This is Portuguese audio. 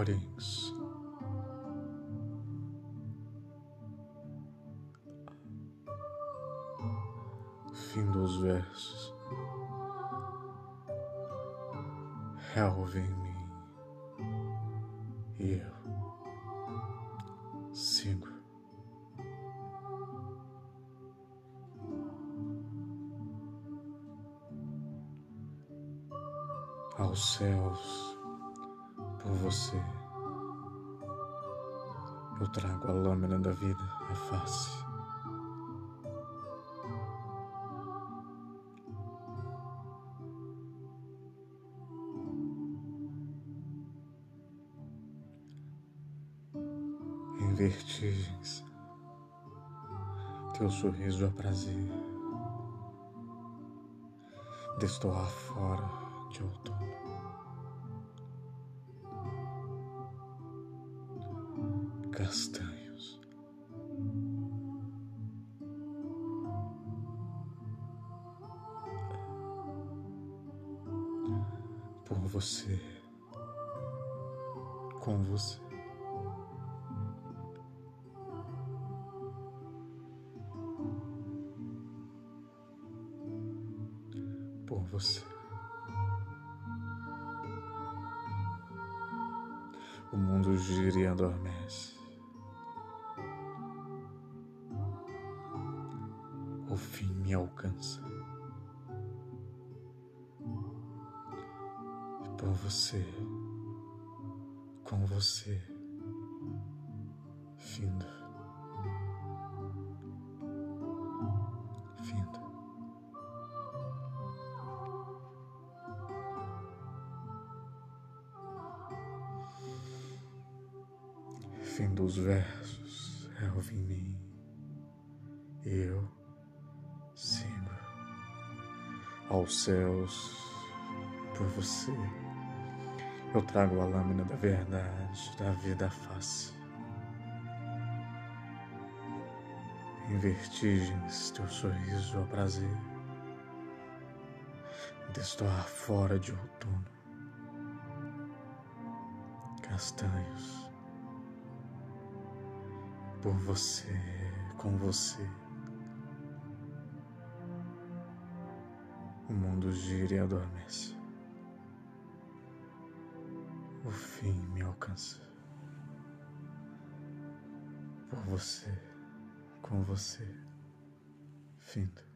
maiores. Fim dos versos. Relva em mim e eu sigo. Aos céus, por você, eu trago a lâmina da vida à face. Em vertigens, teu sorriso a prazer, destoar fora de outono. Castanhos, por você, com você. Por você, o mundo gira e adormece. O fim me alcança. E por você, com você, findo. Fim dos versos, relva em mim e eu sigo. Aos céus, por você, eu trago a lâmina da verdade, da vida à face. Em vertigens, teu sorriso a prazer, destoar fora de outono. Castanhos, por você, com você. O mundo gira e adormece. O fim me alcança. Por você, com você, findo.